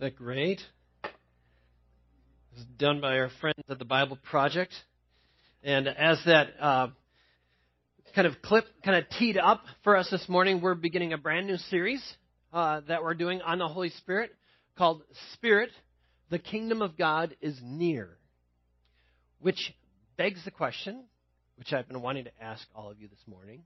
that great. It was done by our friends at the Bible Project. And as that kind of clip kind of teed up for us this morning, we're beginning a brand new series that we're doing on the Holy Spirit called Spirit, the Kingdom of God is Near, which begs the question, which I've been wanting to ask all of you this morning,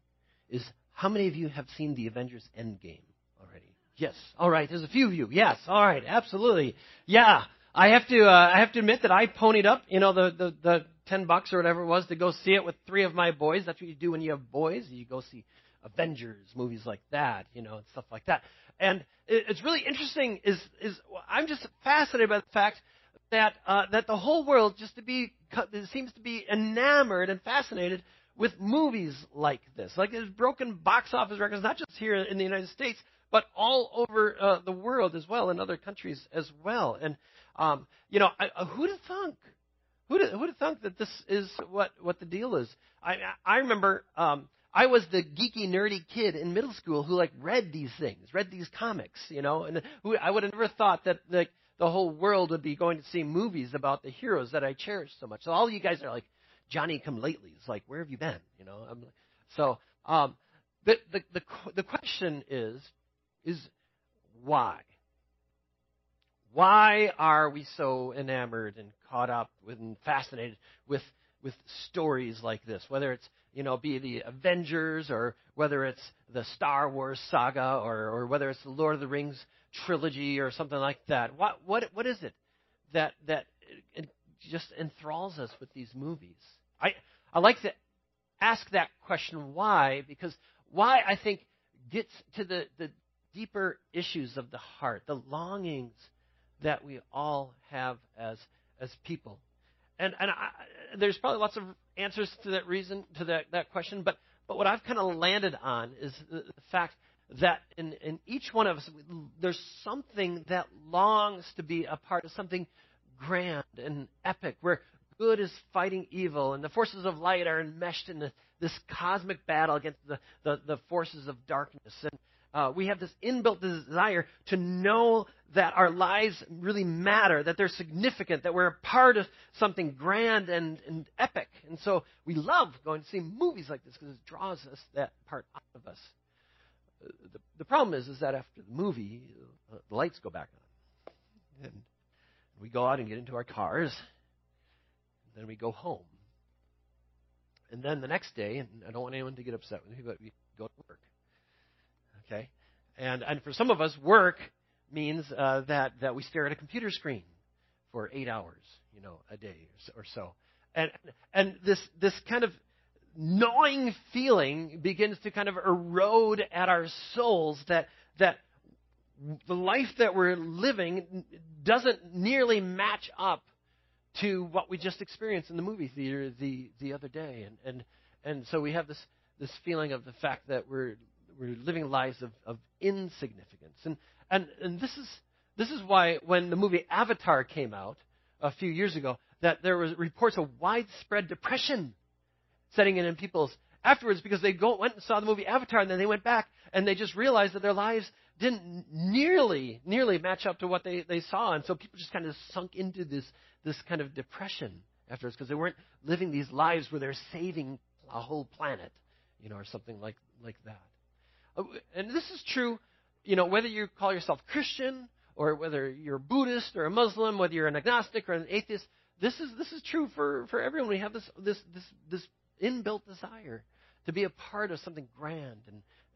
is how many of you have seen the Avengers Endgame already? Yes. All right. There's a few of you. Yes. All right. Absolutely. Yeah. I have to admit that I ponied up, you know, the $10 or whatever it was to go see it with three of my boys. That's what you do when you have boys. You go see Avengers movies like that, you know, and stuff like that. And it's really interesting is I'm just fascinated by the fact that that the whole world seems to be enamored and fascinated with movies like this. Like, there's broken box office records, not just here in the United States, but all over the world as well, in other countries as well. And, you know, who'd have thunk? Who'd have thunk that this is what the deal is? I remember I was the geeky, nerdy kid in middle school who, like, read these things, read these comics, you know, and I would have never thought that, like, the whole world would be going to see movies about the heroes that I cherish so much. So all you guys are like, Johnny come lately. It's like, where have you been? You know, I'm like, so the question is why? Why are we so enamored and caught up with and fascinated with stories like this? Whether it's, you know, be the Avengers or whether it's the Star Wars saga or whether it's the Lord of the Rings trilogy or something like that. What is it that it just enthralls us with these movies? I like to ask that question why, because why, I think, gets to the deeper issues of the heart, the longings that we all have as people. And there's probably lots of answers to that reason, to that question, but what I've kind of landed on is the fact that in each one of us, there's something that longs to be a part of something grand and epic, where good is fighting evil, and the forces of light are enmeshed in this cosmic battle against the forces of darkness. And we have this inbuilt desire to know that our lives really matter, that they're significant, that we're a part of something grand and epic. And so we love going to see movies like this because it draws us that part out of us. The problem is that after the movie, the lights go back on. And we go out and get into our cars. And then we go home. And then the next day, and I don't want anyone to get upset with me, but we go to work. Okay? And for some of us, work means that we stare at a computer screen for 8 hours, you know, a day or so. And this kind of gnawing feeling begins to kind of erode at our souls that the life that we're living doesn't nearly match up to what we just experienced in the movie theater the other day. And so we have this feeling of the fact that we're living lives of insignificance. And this is why when the movie Avatar came out a few years ago, that there was reports of widespread depression setting in people's afterwards, because they went and saw the movie Avatar, and then they went back and they just realized that their lives didn't nearly match up to what they saw. And so people just kind of sunk into this kind of depression afterwards, because they weren't living these lives where they're saving a whole planet, you know, or something like that. And this is true, you know, whether you call yourself Christian or whether you're Buddhist or a Muslim, whether you're an agnostic or an atheist. This is true for everyone. We have this inbuilt desire to be a part of something grand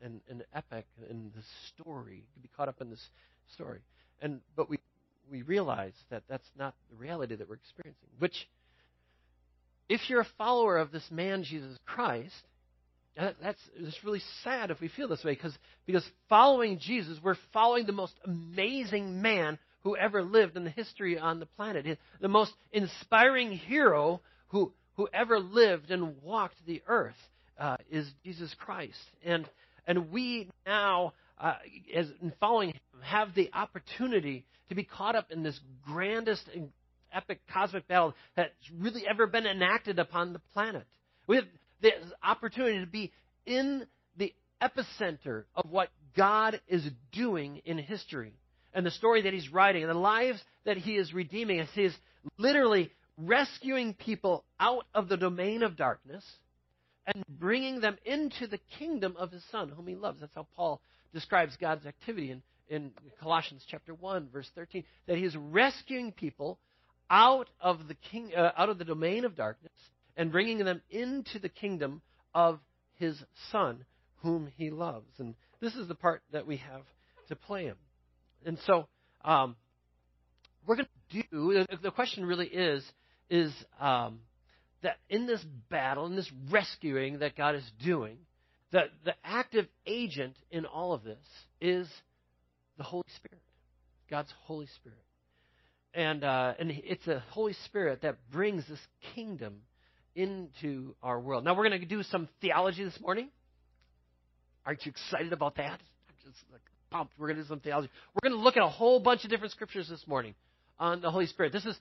and epic in the story, to be caught up in this story. But we realize that that's not the reality that we're experiencing, which, if you're a follower of this man, Jesus Christ, it's really sad if we feel this way, because following Jesus, we're following the most amazing man who ever lived in the history on the planet, the most inspiring hero who ever lived and walked the earth is Jesus Christ. And we now, in following him, have the opportunity to be caught up in this grandest and epic cosmic battle that's really ever been enacted upon the planet. We have the opportunity to be in the epicenter of what God is doing in history. and the story that he's writing and the lives that he is redeeming as he is literally rescuing people out of the domain of darkness and bringing them into the kingdom of his son, whom he loves. That's how Paul describes God's activity in Colossians chapter 1, verse 13, that he is rescuing people out of the domain of darkness and bringing them into the kingdom of his son, whom he loves. And this is the part that we have to play in. And so we're going to do, the question really is that in this battle, in this rescuing that God is doing, that the active agent in all of this is the Holy Spirit, God's Holy Spirit. And it's the Holy Spirit that brings this kingdom into our world. Now, we're going to do some theology this morning. Aren't you excited about that? I'm just like pumped. We're going to do some theology. We're going to look at a whole bunch of different scriptures this morning on the Holy Spirit. This is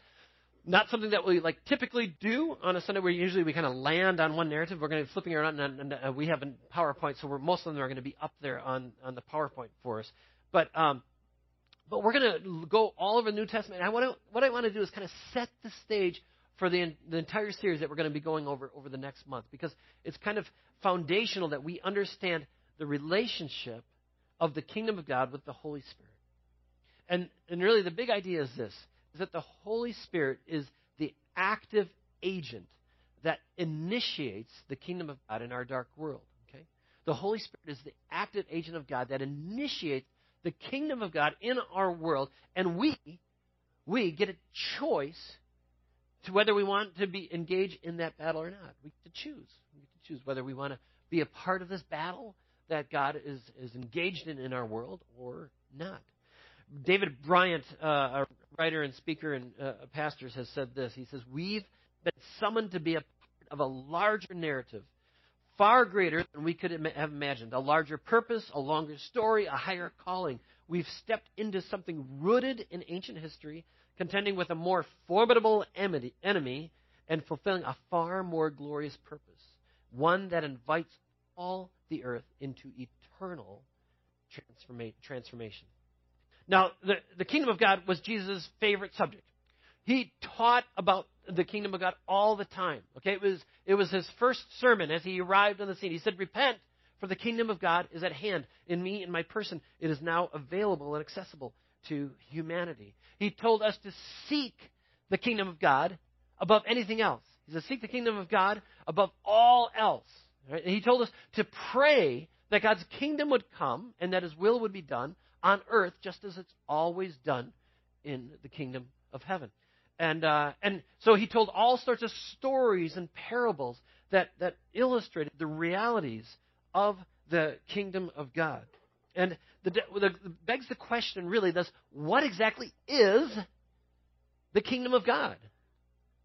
not something that we like typically do on a Sunday where usually we kind of land on one narrative. We're going to be flipping around, and we have a PowerPoint, so most of them are going to be up there on the PowerPoint for us. But we're going to go all over the New Testament. And what I want to do is kind of set the stage for the entire series that we're going to be going over the next month, because it's kind of foundational that we understand the relationship of the kingdom of God with the Holy Spirit. And really the big idea is this, is that the Holy Spirit is the active agent that initiates the kingdom of God in our dark world. Okay? The Holy Spirit is the active agent of God that initiates the kingdom of God in our world, and we get a choice to whether we want to be engaged in that battle or not. We get to choose. We get to choose whether we want to be a part of this battle that God is engaged in our world or not. David Bryant, a writer and speaker and a pastor, has said this. He says, "We've been summoned to be a part of a larger narrative, far greater than we could have imagined, a larger purpose, a longer story, a higher calling. We've stepped into something rooted in ancient history, contending with a more formidable enemy and fulfilling a far more glorious purpose, one that invites all the earth into eternal transformation." Now, the kingdom of God was Jesus' favorite subject. He taught about the kingdom of God all the time. Okay, it was his first sermon as he arrived on the scene. He said, "Repent, for the kingdom of God is at hand. In me, in my person, it is now available and accessible to humanity." He told us to seek the kingdom of God above anything else. He said, "Seek the kingdom of God above all else." Right? And he told us to pray that God's kingdom would come and that his will would be done on earth, just as it's always done in the kingdom of heaven. And so he told all sorts of stories and parables that illustrated the realities of the kingdom of God. And begs the question, really, thus, what exactly is the kingdom of God?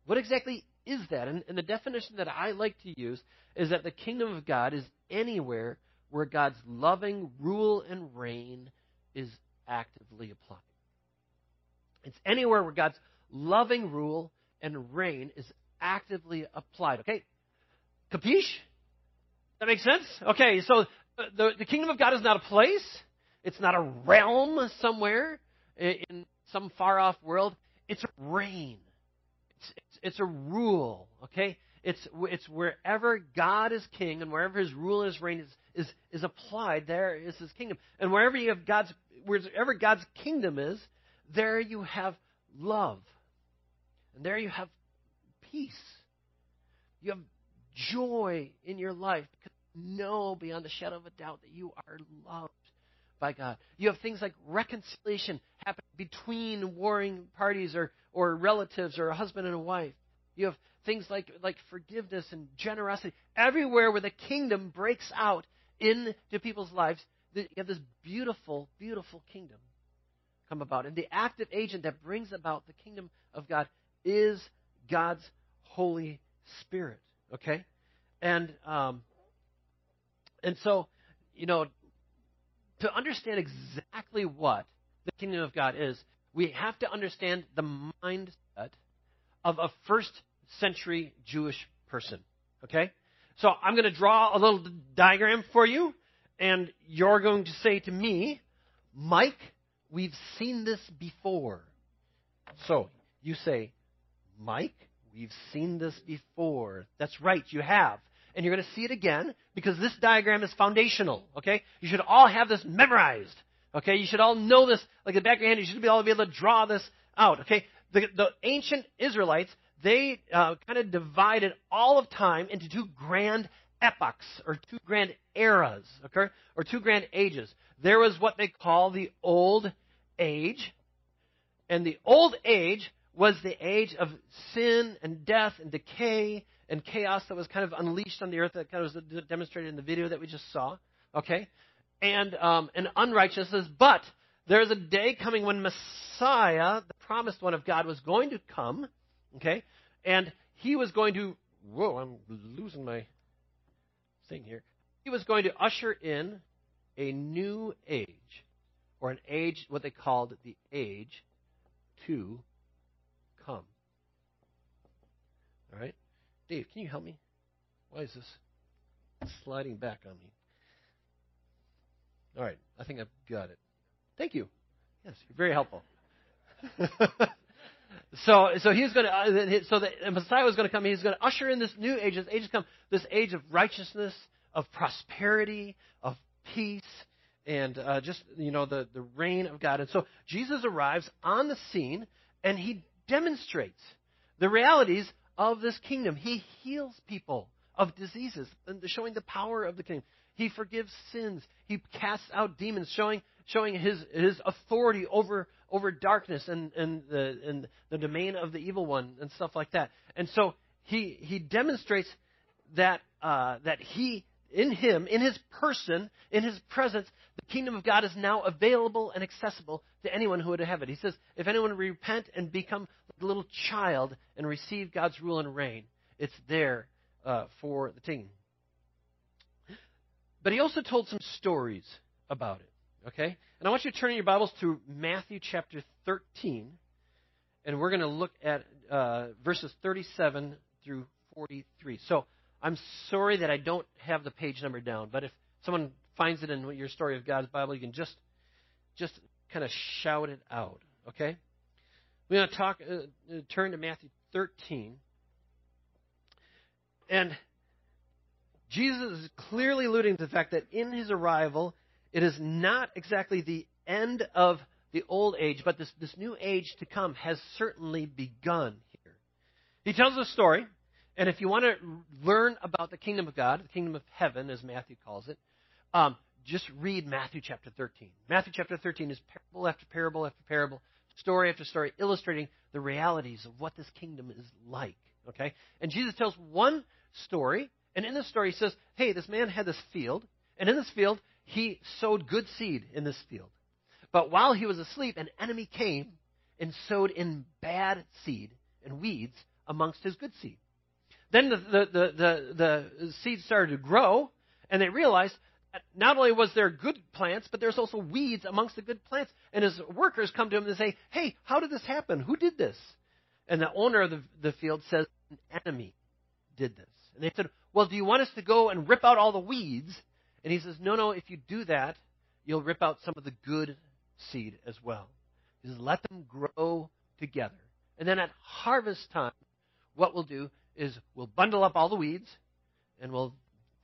What exactly is that? And the definition that I like to use is that the kingdom of God is anywhere where God's loving rule and reign is actively applied. It's anywhere where God's loving rule and reign is actively applied. Okay? Capiche? That makes sense? Okay, so the kingdom of God is not a place. It's not a realm somewhere in some far-off world. It's a reign. It's a rule. Okay? It's wherever God is king and wherever his rule and his reign is applied, there is his kingdom. And wherever God's kingdom is, there you have love. And there you have peace. You have joy in your life because you know beyond a shadow of a doubt that you are loved by God. You have things like reconciliation happening between warring parties or relatives or a husband and a wife. You have things like forgiveness and generosity. Everywhere where the kingdom breaks out into people's lives, you have this beautiful, beautiful kingdom come about. And the active agent that brings about the kingdom of God is God's Holy Spirit. Okay? And so, you know, to understand exactly what the kingdom of God is, we have to understand the mindset of a first-century Jewish person. Okay? So I'm going to draw a little diagram for you, and you're going to say to me, "Mike, We've seen this before. So you say, Mike, we've seen this before. That's right, you have. And you're going to see it again because this diagram is foundational, okay? You should all have this memorized, okay? You should all know this like the back of your hand. You should all be able to draw this out, okay? The ancient Israelites, they kind of divided all of time into two grand epochs or two grand eras, okay? Or two grand ages. There was what they call the Old Age, and the Old Age was the age of sin and death and decay and chaos that was kind of unleashed on the earth, that kind of was demonstrated in the video that we just saw, okay? And unrighteousness. But there's a day coming when Messiah, the promised one of God, was going to come, okay? And he was going to, whoa, I'm losing my thing here. He was going to usher in a new age, or an age, what they called the age to come. All right? Dave, can you help me? Why is this sliding back on me? All right, I think I've got it. Thank you. Yes, you're very helpful. So he was going to. So the Messiah was going to come. He's going to usher in this new age. This age to come. This age of righteousness, of prosperity, of peace, and just the reign of God. And so Jesus arrives on the scene, and he demonstrates the realities of this kingdom. He heals people of diseases, showing the power of the kingdom. He forgives sins. He casts out demons, showing his authority over darkness and the domain of the evil one and stuff like that. And so he demonstrates that he, in him, in his person, in his presence, the kingdom of God is now available and accessible to anyone who would have it. He says, if anyone repent and become like a little child and receive God's rule and reign, it's there for the taking. But he also told some stories about it, okay? And I want you to turn your Bibles to Matthew chapter 13, and we're going to look at verses 37 through 43. So I'm sorry that I don't have the page number down, but if someone finds it in your Story of God's Bible, you can just kind of shout it out, okay? We're going to turn to Matthew 13. And Jesus is clearly alluding to the fact that in his arrival, it is not exactly the end of the old age, but this new age to come has certainly begun here. He tells a story. And if you want to learn about the kingdom of God, the kingdom of heaven, as Matthew calls it, just read Matthew chapter 13. Matthew chapter 13 is parable after parable after parable, story after story, illustrating the realities of what this kingdom is like. Okay? And Jesus tells one story, and in this story he says, hey, this man had this field, and in this field he sowed good seed in this field. But while he was asleep, an enemy came and sowed in bad seed and weeds amongst his good seed. Then the seeds started to grow, and they realized that not only was there good plants, but there's also weeds amongst the good plants. And his workers come to him and say, hey, how did this happen? Who did this? And the owner of the field says, an enemy did this. And they said, well, do you want us to go and rip out all the weeds? And he says, no, if you do that, you'll rip out some of the good seed as well. He says, let them grow together. And then at harvest time, what we'll do is we'll bundle up all the weeds, and we'll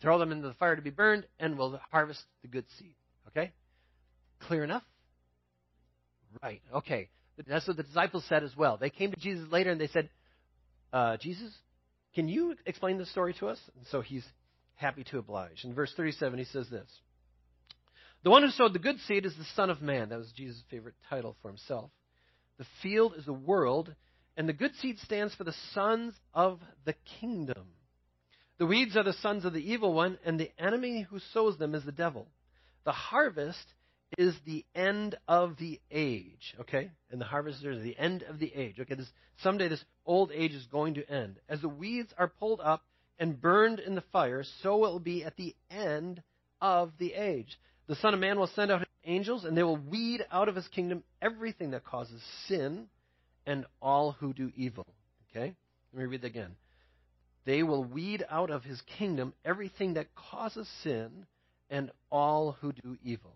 throw them into the fire to be burned, and we'll harvest the good seed. Okay? Clear enough? Right. Okay. That's what the disciples said as well. They came to Jesus later, and they said, Jesus, can you explain this story to us? And so he's happy to oblige. In verse 37, he says this, the one who sowed the good seed is the Son of Man. That was Jesus' favorite title for himself. The field is the world, and the good seed stands for the sons of the kingdom. The weeds are the sons of the evil one, and the enemy who sows them is the devil. The harvest is the end of the age, okay? And the harvest is the end of the age, okay? Someday this old age is going to end. As the weeds are pulled up and burned in the fire, so it will be at the end of the age. The Son of Man will send out his angels, and they will weed out of his kingdom everything that causes sin, and all who do evil. Okay? Let me read that again. They will weed out of his kingdom everything that causes sin and all who do evil.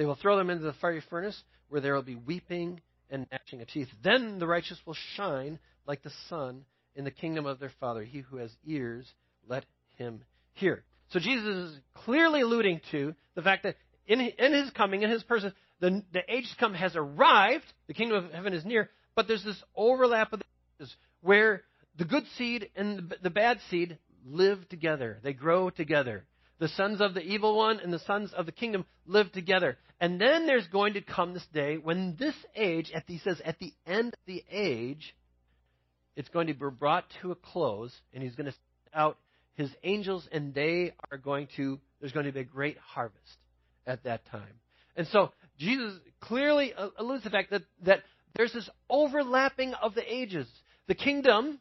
They will throw them into the fiery furnace where there will be weeping and gnashing of teeth. Then the righteous will shine like the sun in the kingdom of their Father. He who has ears, let him hear. So Jesus is clearly alluding to the fact that in his coming, in his person, the age to come has arrived. The kingdom of heaven is near. But there's this overlap of the ages where the good seed and the bad seed live together. They grow together. The sons of the evil one and the sons of the kingdom live together. And then there's going to come this day when this age, he says, at the end of the age, it's going to be brought to a close, and he's going to send out his angels, and there's going to be a great harvest at that time. And so Jesus clearly alludes to the fact that there's this overlapping of the ages. The kingdom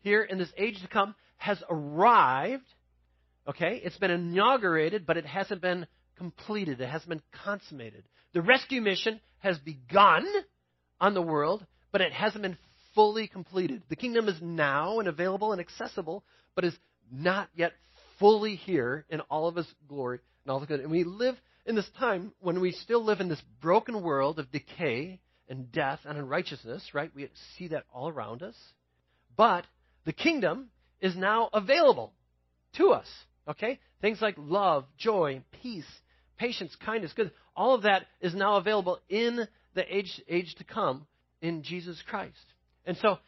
here in this age to come has arrived. Okay, it's been inaugurated, but it hasn't been completed. It hasn't been consummated. The rescue mission has begun on the world, but it hasn't been fully completed. The kingdom is now and available and accessible, but is not yet fully here in all of its glory and all the good. And we live in this time when we still live in this broken world of decay and death and unrighteousness, right? We see that all around us. But the kingdom is now available to us. Okay? Things like love, joy, peace, patience, kindness, goodness, all of that is now available in the age to come in Jesus Christ. And so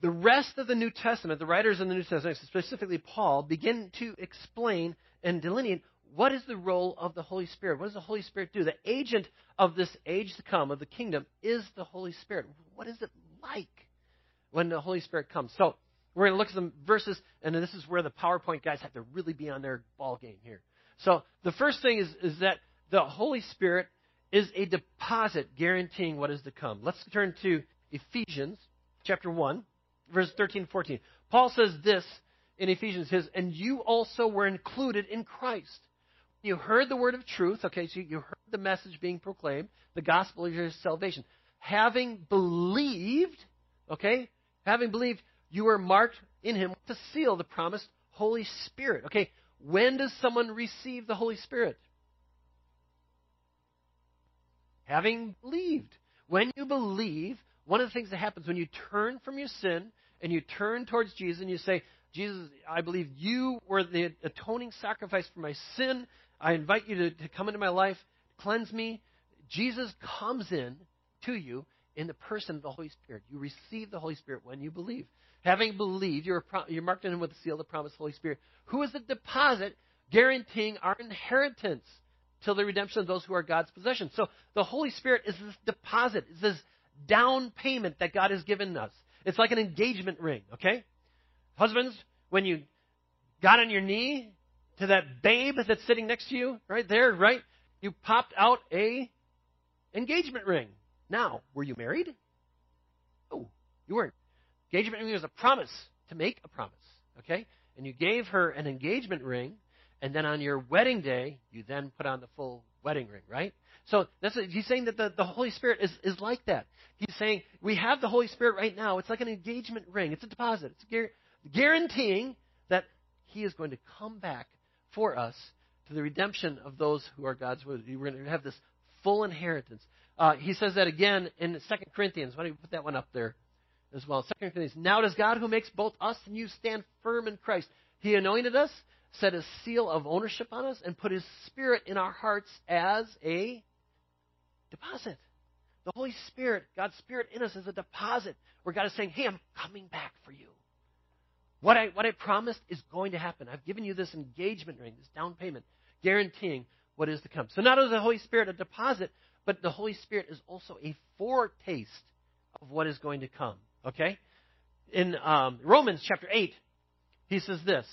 the rest of the New Testament, the writers in the New Testament, specifically Paul, begin to explain and delineate what is the role of the Holy Spirit. What does the Holy Spirit do? The agent of this age to come, of the kingdom, is the Holy Spirit. What is it like when the Holy Spirit comes? So we're going to look at some verses, and this is where the PowerPoint guys have to really be on their ball game here. So the first thing is that the Holy Spirit is a deposit guaranteeing what is to come. Let's turn to Ephesians chapter 1, verse 13 and 14. Paul says this in Ephesians, and you also were included in Christ. You heard the word of truth, okay, so you heard the message being proclaimed, the gospel of your salvation. Having believed, you are marked in him to seal the promised Holy Spirit. Okay, when does someone receive the Holy Spirit? Having believed. When you believe, one of the things that happens when you turn from your sin and you turn towards Jesus and you say, Jesus, I believe you were the atoning sacrifice for my sin. I invite you to come into my life, cleanse me. Jesus comes in to you in the person of the Holy Spirit. You receive the Holy Spirit when you believe. Having believed, you're marked in him with the seal of the promised Holy Spirit, who is the deposit guaranteeing our inheritance till the redemption of those who are God's possession. So the Holy Spirit is this deposit, is this down payment that God has given us. It's like an engagement ring, okay? Husbands, when you got on your knee to that babe that's sitting next to you, right there, right? You popped out a engagement ring. Now, were you married? Oh, you weren't. Engagement ring was a promise to make a promise, okay? And you gave her an engagement ring, and then on your wedding day, you then put on the full wedding ring, right? So he's saying that the Holy Spirit is like that. He's saying we have the Holy Spirit right now. It's like an engagement ring. It's a deposit. It's guaranteeing that he is going to come back for us to the redemption of those who are God's. We're going to have this full inheritance. He says that again in 2 Corinthians. Why don't you put that one up there as well? 2 Corinthians. Now it is God who makes both us and you stand firm in Christ. He anointed us, set a seal of ownership on us, and put his Spirit in our hearts as a deposit. The Holy Spirit, God's Spirit in us, is a deposit where God is saying, hey, I'm coming back for you. What I promised is going to happen. I've given you this engagement ring, this down payment, guaranteeing what is to come. So not only is the Holy Spirit a deposit, but the Holy Spirit is also a foretaste of what is going to come. Okay? In Romans chapter 8, he says this.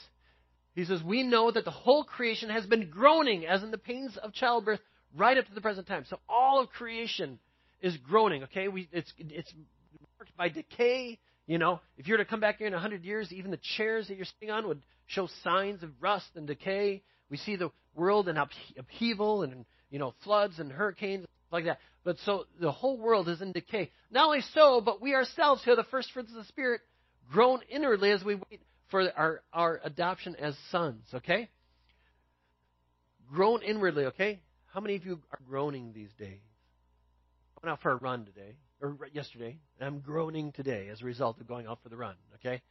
He says, we know that the whole creation has been groaning, as in the pains of childbirth, right up to the present time. So all of creation is groaning. Okay? It's marked by decay. You know, if you were to come back here in 100 years, even the chairs that you're sitting on would show signs of rust and decay. We see the world in upheaval and, you know, floods and hurricanes, like that. But so the whole world is in decay. Not only so, but we ourselves, who are the first fruits of the Spirit, groan inwardly as we wait for our adoption as sons, okay? Groan inwardly, okay? How many of you are groaning these days? I went out for a run today, or yesterday, and I'm groaning today as a result of going out for the run, okay?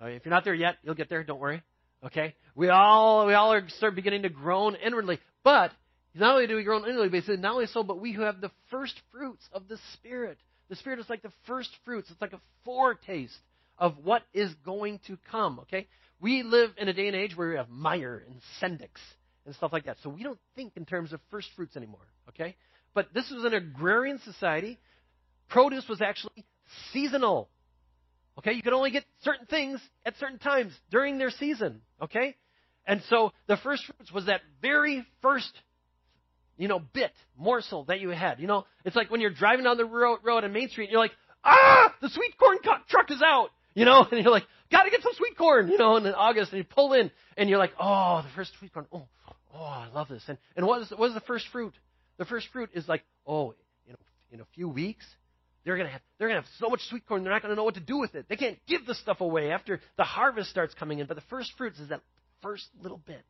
If you're not there yet, you'll get there, don't worry, okay? We all are beginning to groan inwardly, but not only do we groan inwardly, but it says, not only so, but we who have the first fruits of the Spirit. The Spirit is like the first fruits. It's like a foretaste of what is going to come, okay? We live in a day and age where we have Meyer and Sendix and stuff like that. So we don't think in terms of first fruits anymore, okay? But this was an agrarian society. Produce was actually seasonal, okay? You could only get certain things at certain times during their season, okay? And so the first fruits was that very first, morsel that you had. It's like when you're driving down the road on Main Street and you're like, the sweet corn truck is out, and you're like, got to get some sweet corn, and in August, and you pull in, and you're like, oh, the first sweet corn, I love this. And what is the first fruit? The first fruit is like, in a few weeks, they're gonna have so much sweet corn, they're not going to know what to do with it. They can't give this stuff away after the harvest starts coming in. But the first fruits is that first little bit,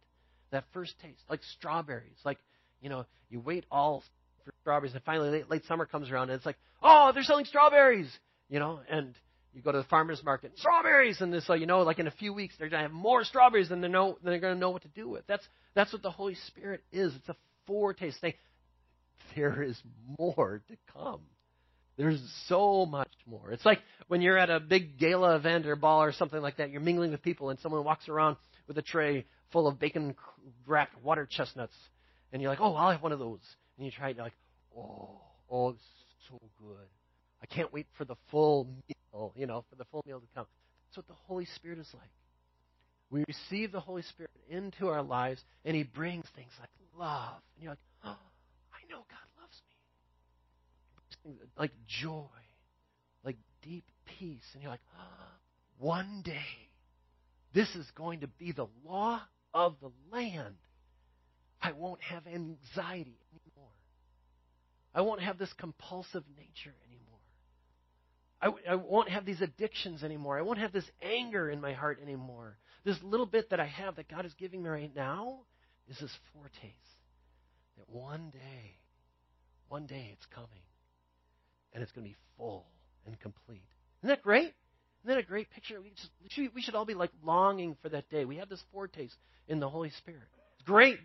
that first taste, like strawberries. Like, you wait all for strawberries, and finally late summer comes around, and it's like, oh, they're selling strawberries, and you go to the farmer's market, strawberries, and so like in a few weeks, they're going to have more strawberries than they're going to know what to do with. That's what the Holy Spirit is. It's a foretaste thing. There is more to come. There's so much more. It's like when you're at a big gala event or ball or something like that, you're mingling with people, and someone walks around with a tray full of bacon-wrapped water chestnuts, and you're like, oh, I'll have one of those. And you try it, and you're like, oh, it's so good. I can't wait for the full meal, for the full meal to come. That's what the Holy Spirit is like. We receive the Holy Spirit into our lives, and He brings things like love. And you're like, oh, I know God loves me. Like joy, like deep peace. And you're like, oh, one day, this is going to be the law of the land. I won't have anxiety anymore. I won't have this compulsive nature anymore. I won't have these addictions anymore. I won't have this anger in my heart anymore. This little bit that I have that God is giving me right now is this foretaste that one day it's coming, and it's going to be full and complete. Isn't that great? Isn't that a great picture? We should all be like longing for that day. We have this foretaste in the Holy Spirit. Great,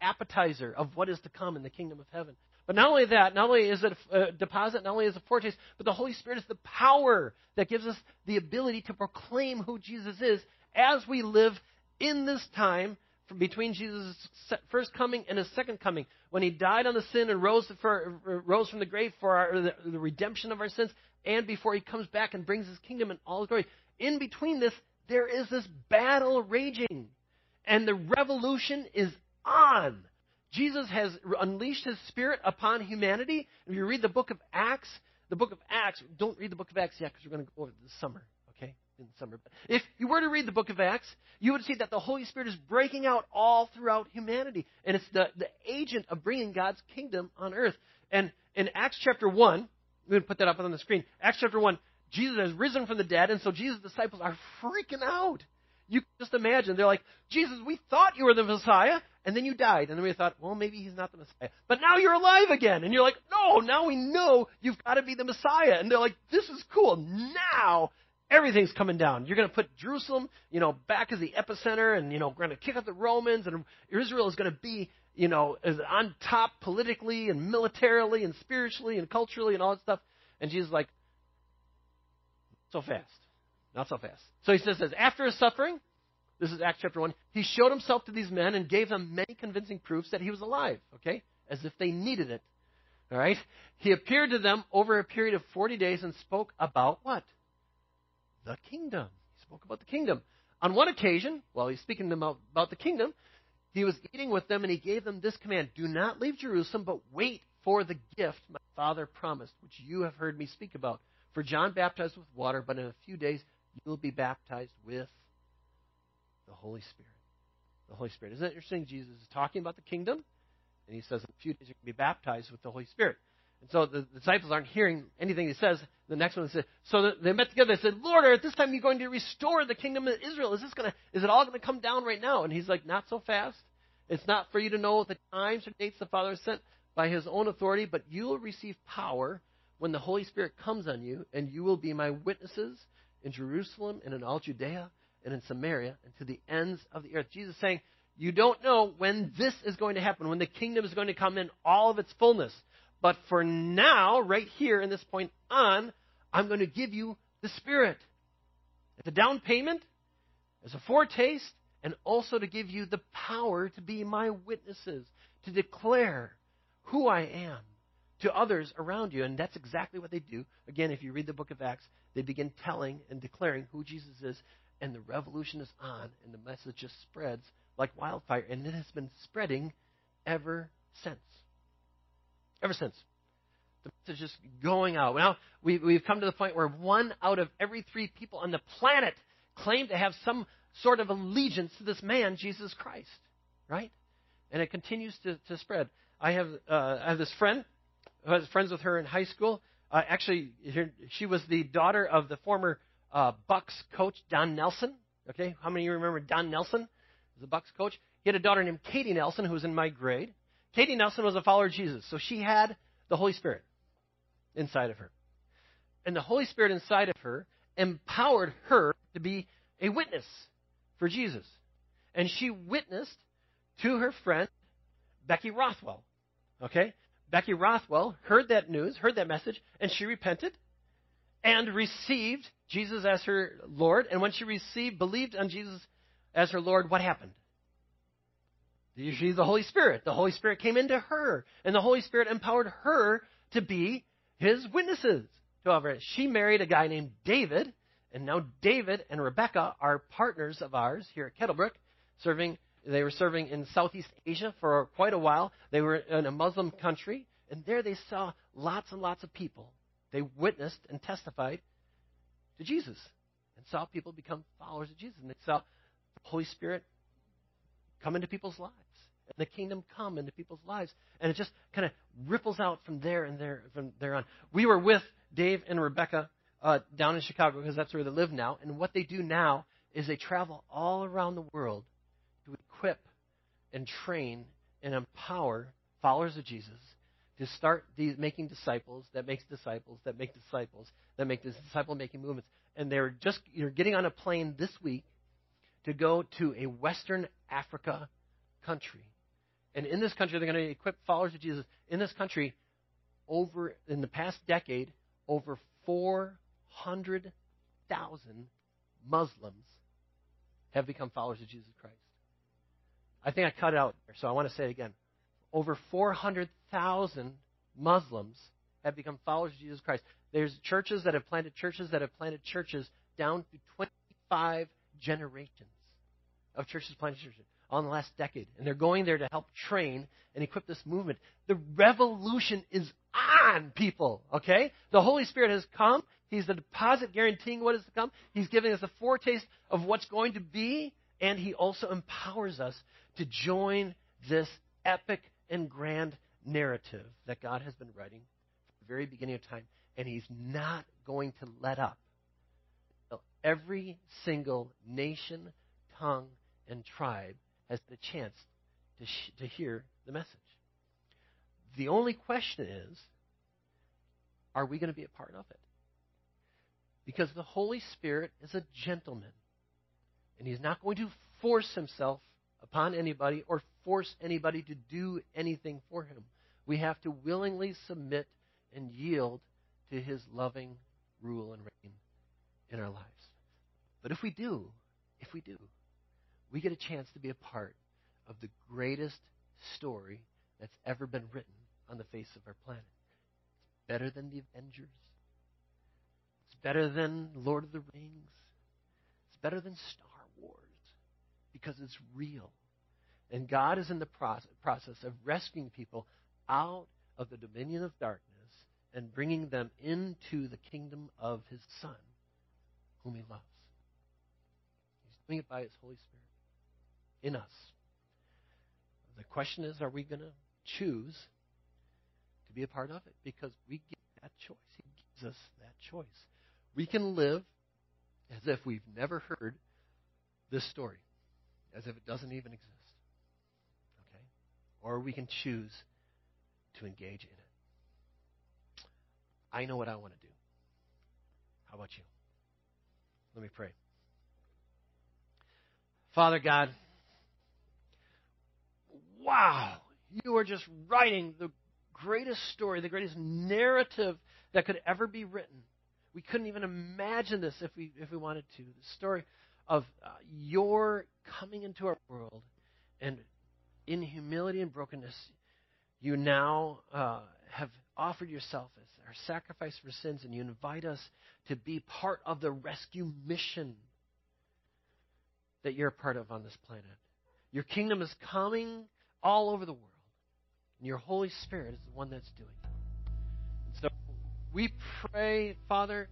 appetizer of what is to come in the kingdom of heaven. But not only that, not only is it a deposit, not only is it a foretaste, but the Holy Spirit is the power that gives us the ability to proclaim who Jesus is as we live in this time from between Jesus' first coming and His second coming. When He died on the sin and rose from the grave for the redemption of our sins, and before He comes back and brings His kingdom in all His glory. In between this, there is this battle raging, and the revolution is on. Jesus has unleashed His Spirit upon humanity. If you read the book of Acts, don't read the book of Acts yet because we're going to go over it this summer, okay? In the summer. But if you were to read the book of Acts, you would see that the Holy Spirit is breaking out all throughout humanity. And it's the agent of bringing God's kingdom on earth. And in Acts chapter 1, I'm going to put that up on the screen. Acts chapter 1, Jesus has risen from the dead, and so Jesus' disciples are freaking out. You can just imagine. They're like, Jesus, we thought you were the Messiah, and then you died. And then we thought, well, maybe He's not the Messiah. But now you're alive again. And you're like, no, now we know you've got to be the Messiah. And they're like, this is cool. Now everything's coming down. You're going to put Jerusalem, back as the epicenter, and, we're going to kick out the Romans, and Israel is going to be, on top politically and militarily and spiritually and culturally and all that stuff. And Jesus is like, not so fast. So He says this, after His suffering, this is Acts chapter 1, He showed Himself to these men and gave them many convincing proofs that He was alive, okay? As if they needed it, all right? He appeared to them over a period of 40 days and spoke about what? The kingdom. He spoke about the kingdom. On one occasion, while He's speaking to them about the kingdom, He was eating with them and He gave them this command, do not leave Jerusalem, but wait for the gift my Father promised, which you have heard me speak about. For John baptized with water, but in a few days, you will be baptized with the Holy Spirit. The Holy Spirit. Isn't it interesting? Jesus is talking about the kingdom, and He says in a few days you're going to be baptized with the Holy Spirit. And so the disciples aren't hearing anything He says. The next one says, so they met together and said, Lord, at this time you're going to restore the kingdom of Israel. Is it all going to come down right now? And He's like, not so fast. It's not for you to know the times or dates the Father has sent by his own authority, but you will receive power when the Holy Spirit comes on you, and you will be my witnesses in Jerusalem and in all Judea and in Samaria and to the ends of the earth. Jesus is saying, you don't know when this is going to happen, when the kingdom is going to come in all of its fullness. But for now, right here in this point on, I'm going to give you the Spirit. As a down payment, as a foretaste, and also to give you the power to be my witnesses, to declare who I am to others around you. And that's exactly what they do. Again, if you read the book of Acts, they begin telling and declaring who Jesus is, and the revolution is on, and the message just spreads like wildfire, and it has been spreading ever since. Ever since. The message is just going out. Now, we've come to the point where 1 out of every 3 people on the planet claim to have some sort of allegiance to this man, Jesus Christ, right? And it continues to spread. I have this friend who was friends with her in high school. Actually, she was the daughter of the former Bucks coach, Don Nelson. Okay, how many of you remember Don Nelson? He was a Bucks coach. He had a daughter named Katie Nelson who was in my grade. Katie Nelson was a follower of Jesus, so she had the Holy Spirit inside of her. And the Holy Spirit inside of her empowered her to be a witness for Jesus. And she witnessed to her friend, Becky Rothwell. Okay? Becky Rothwell heard that news, heard that message, and she repented and received Jesus as her Lord. And when she believed on Jesus as her Lord, what happened? Usually the Holy Spirit. The Holy Spirit came into her, and the Holy Spirit empowered her to be his witnesses. However, she married a guy named David, and now David and Rebecca are partners of ours here at Kettlebrook. They were serving in Southeast Asia for quite a while. They were in a Muslim country, and there they saw lots and lots of people. They witnessed and testified to Jesus and saw people become followers of Jesus, and they saw the Holy Spirit come into people's lives, and the kingdom come into people's lives. And it just kind of ripples out from there on. We were with Dave and Rebecca down in Chicago because that's where they live now. And what they do now is they travel all around the world to equip and train and empower followers of Jesus to start making disciples that makes disciples that make disciples that make this disciple-making movements. And you're getting on a plane this week to go to a Western Africa country. And in this country, they're going to equip followers of Jesus. In this country, in the past decade, over 400,000 Muslims have become followers of Jesus Christ. I think I cut it out there, so I want to say it again. Over 400,000 Muslims have become followers of Jesus Christ. There's churches that have planted churches that have planted churches down to 25 generations of churches planted churches on the last decade. And they're going there to help train and equip this movement. The revolution is on, people, okay? The Holy Spirit has come. He's the deposit guaranteeing what is to come. He's giving us a foretaste of what's going to be, and he also empowers us to join this epic and grand narrative that God has been writing from the very beginning of time, and he's not going to let up. Every single nation, tongue, and tribe has the chance to hear the message. The only question is, are we going to be a part of it? Because the Holy Spirit is a gentleman, and he's not going to force himself upon anybody or force anybody to do anything for him. We have to willingly submit and yield to his loving rule and reign in our lives. But if we do, we get a chance to be a part of the greatest story that's ever been written on the face of our planet. It's better than the Avengers. It's better than Lord of the Rings. It's better than Star Wars because it's real. And God is in the process of rescuing people out of the dominion of darkness and bringing them into the kingdom of his Son, whom he loves. Doing it by his Holy Spirit in us. The question is, are we going to choose to be a part of it? Because we get that choice. He gives us that choice. We can live as if we've never heard this story, as if it doesn't even exist. or we can choose to engage in it. I know what I want to do. How about you? Let me pray. Father God, wow, you are just writing the greatest story, the greatest narrative that could ever be written. We couldn't even imagine this if we wanted to. The story of your coming into our world, and in humility and brokenness, you now have offered yourself as our sacrifice for sins, and you invite us to be part of the rescue mission that you're a part of on this planet. Your kingdom is coming all over the world, and your Holy Spirit is the one that's doing it. So we pray, Father,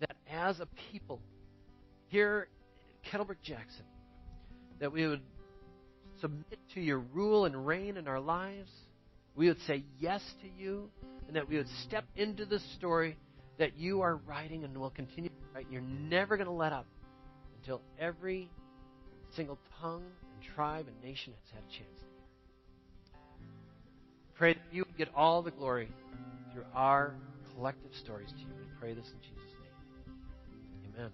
that as a people here at Kettlebrook Jackson, that we would submit to your rule and reign in our lives. We would say yes to you, and that we would step into the story that you are writing and will continue to write. You're never going to let up until every single tongue and tribe and nation has had a chance to hear. Pray that you would get all the glory through our collective stories to you. We pray this in Jesus' name. Amen.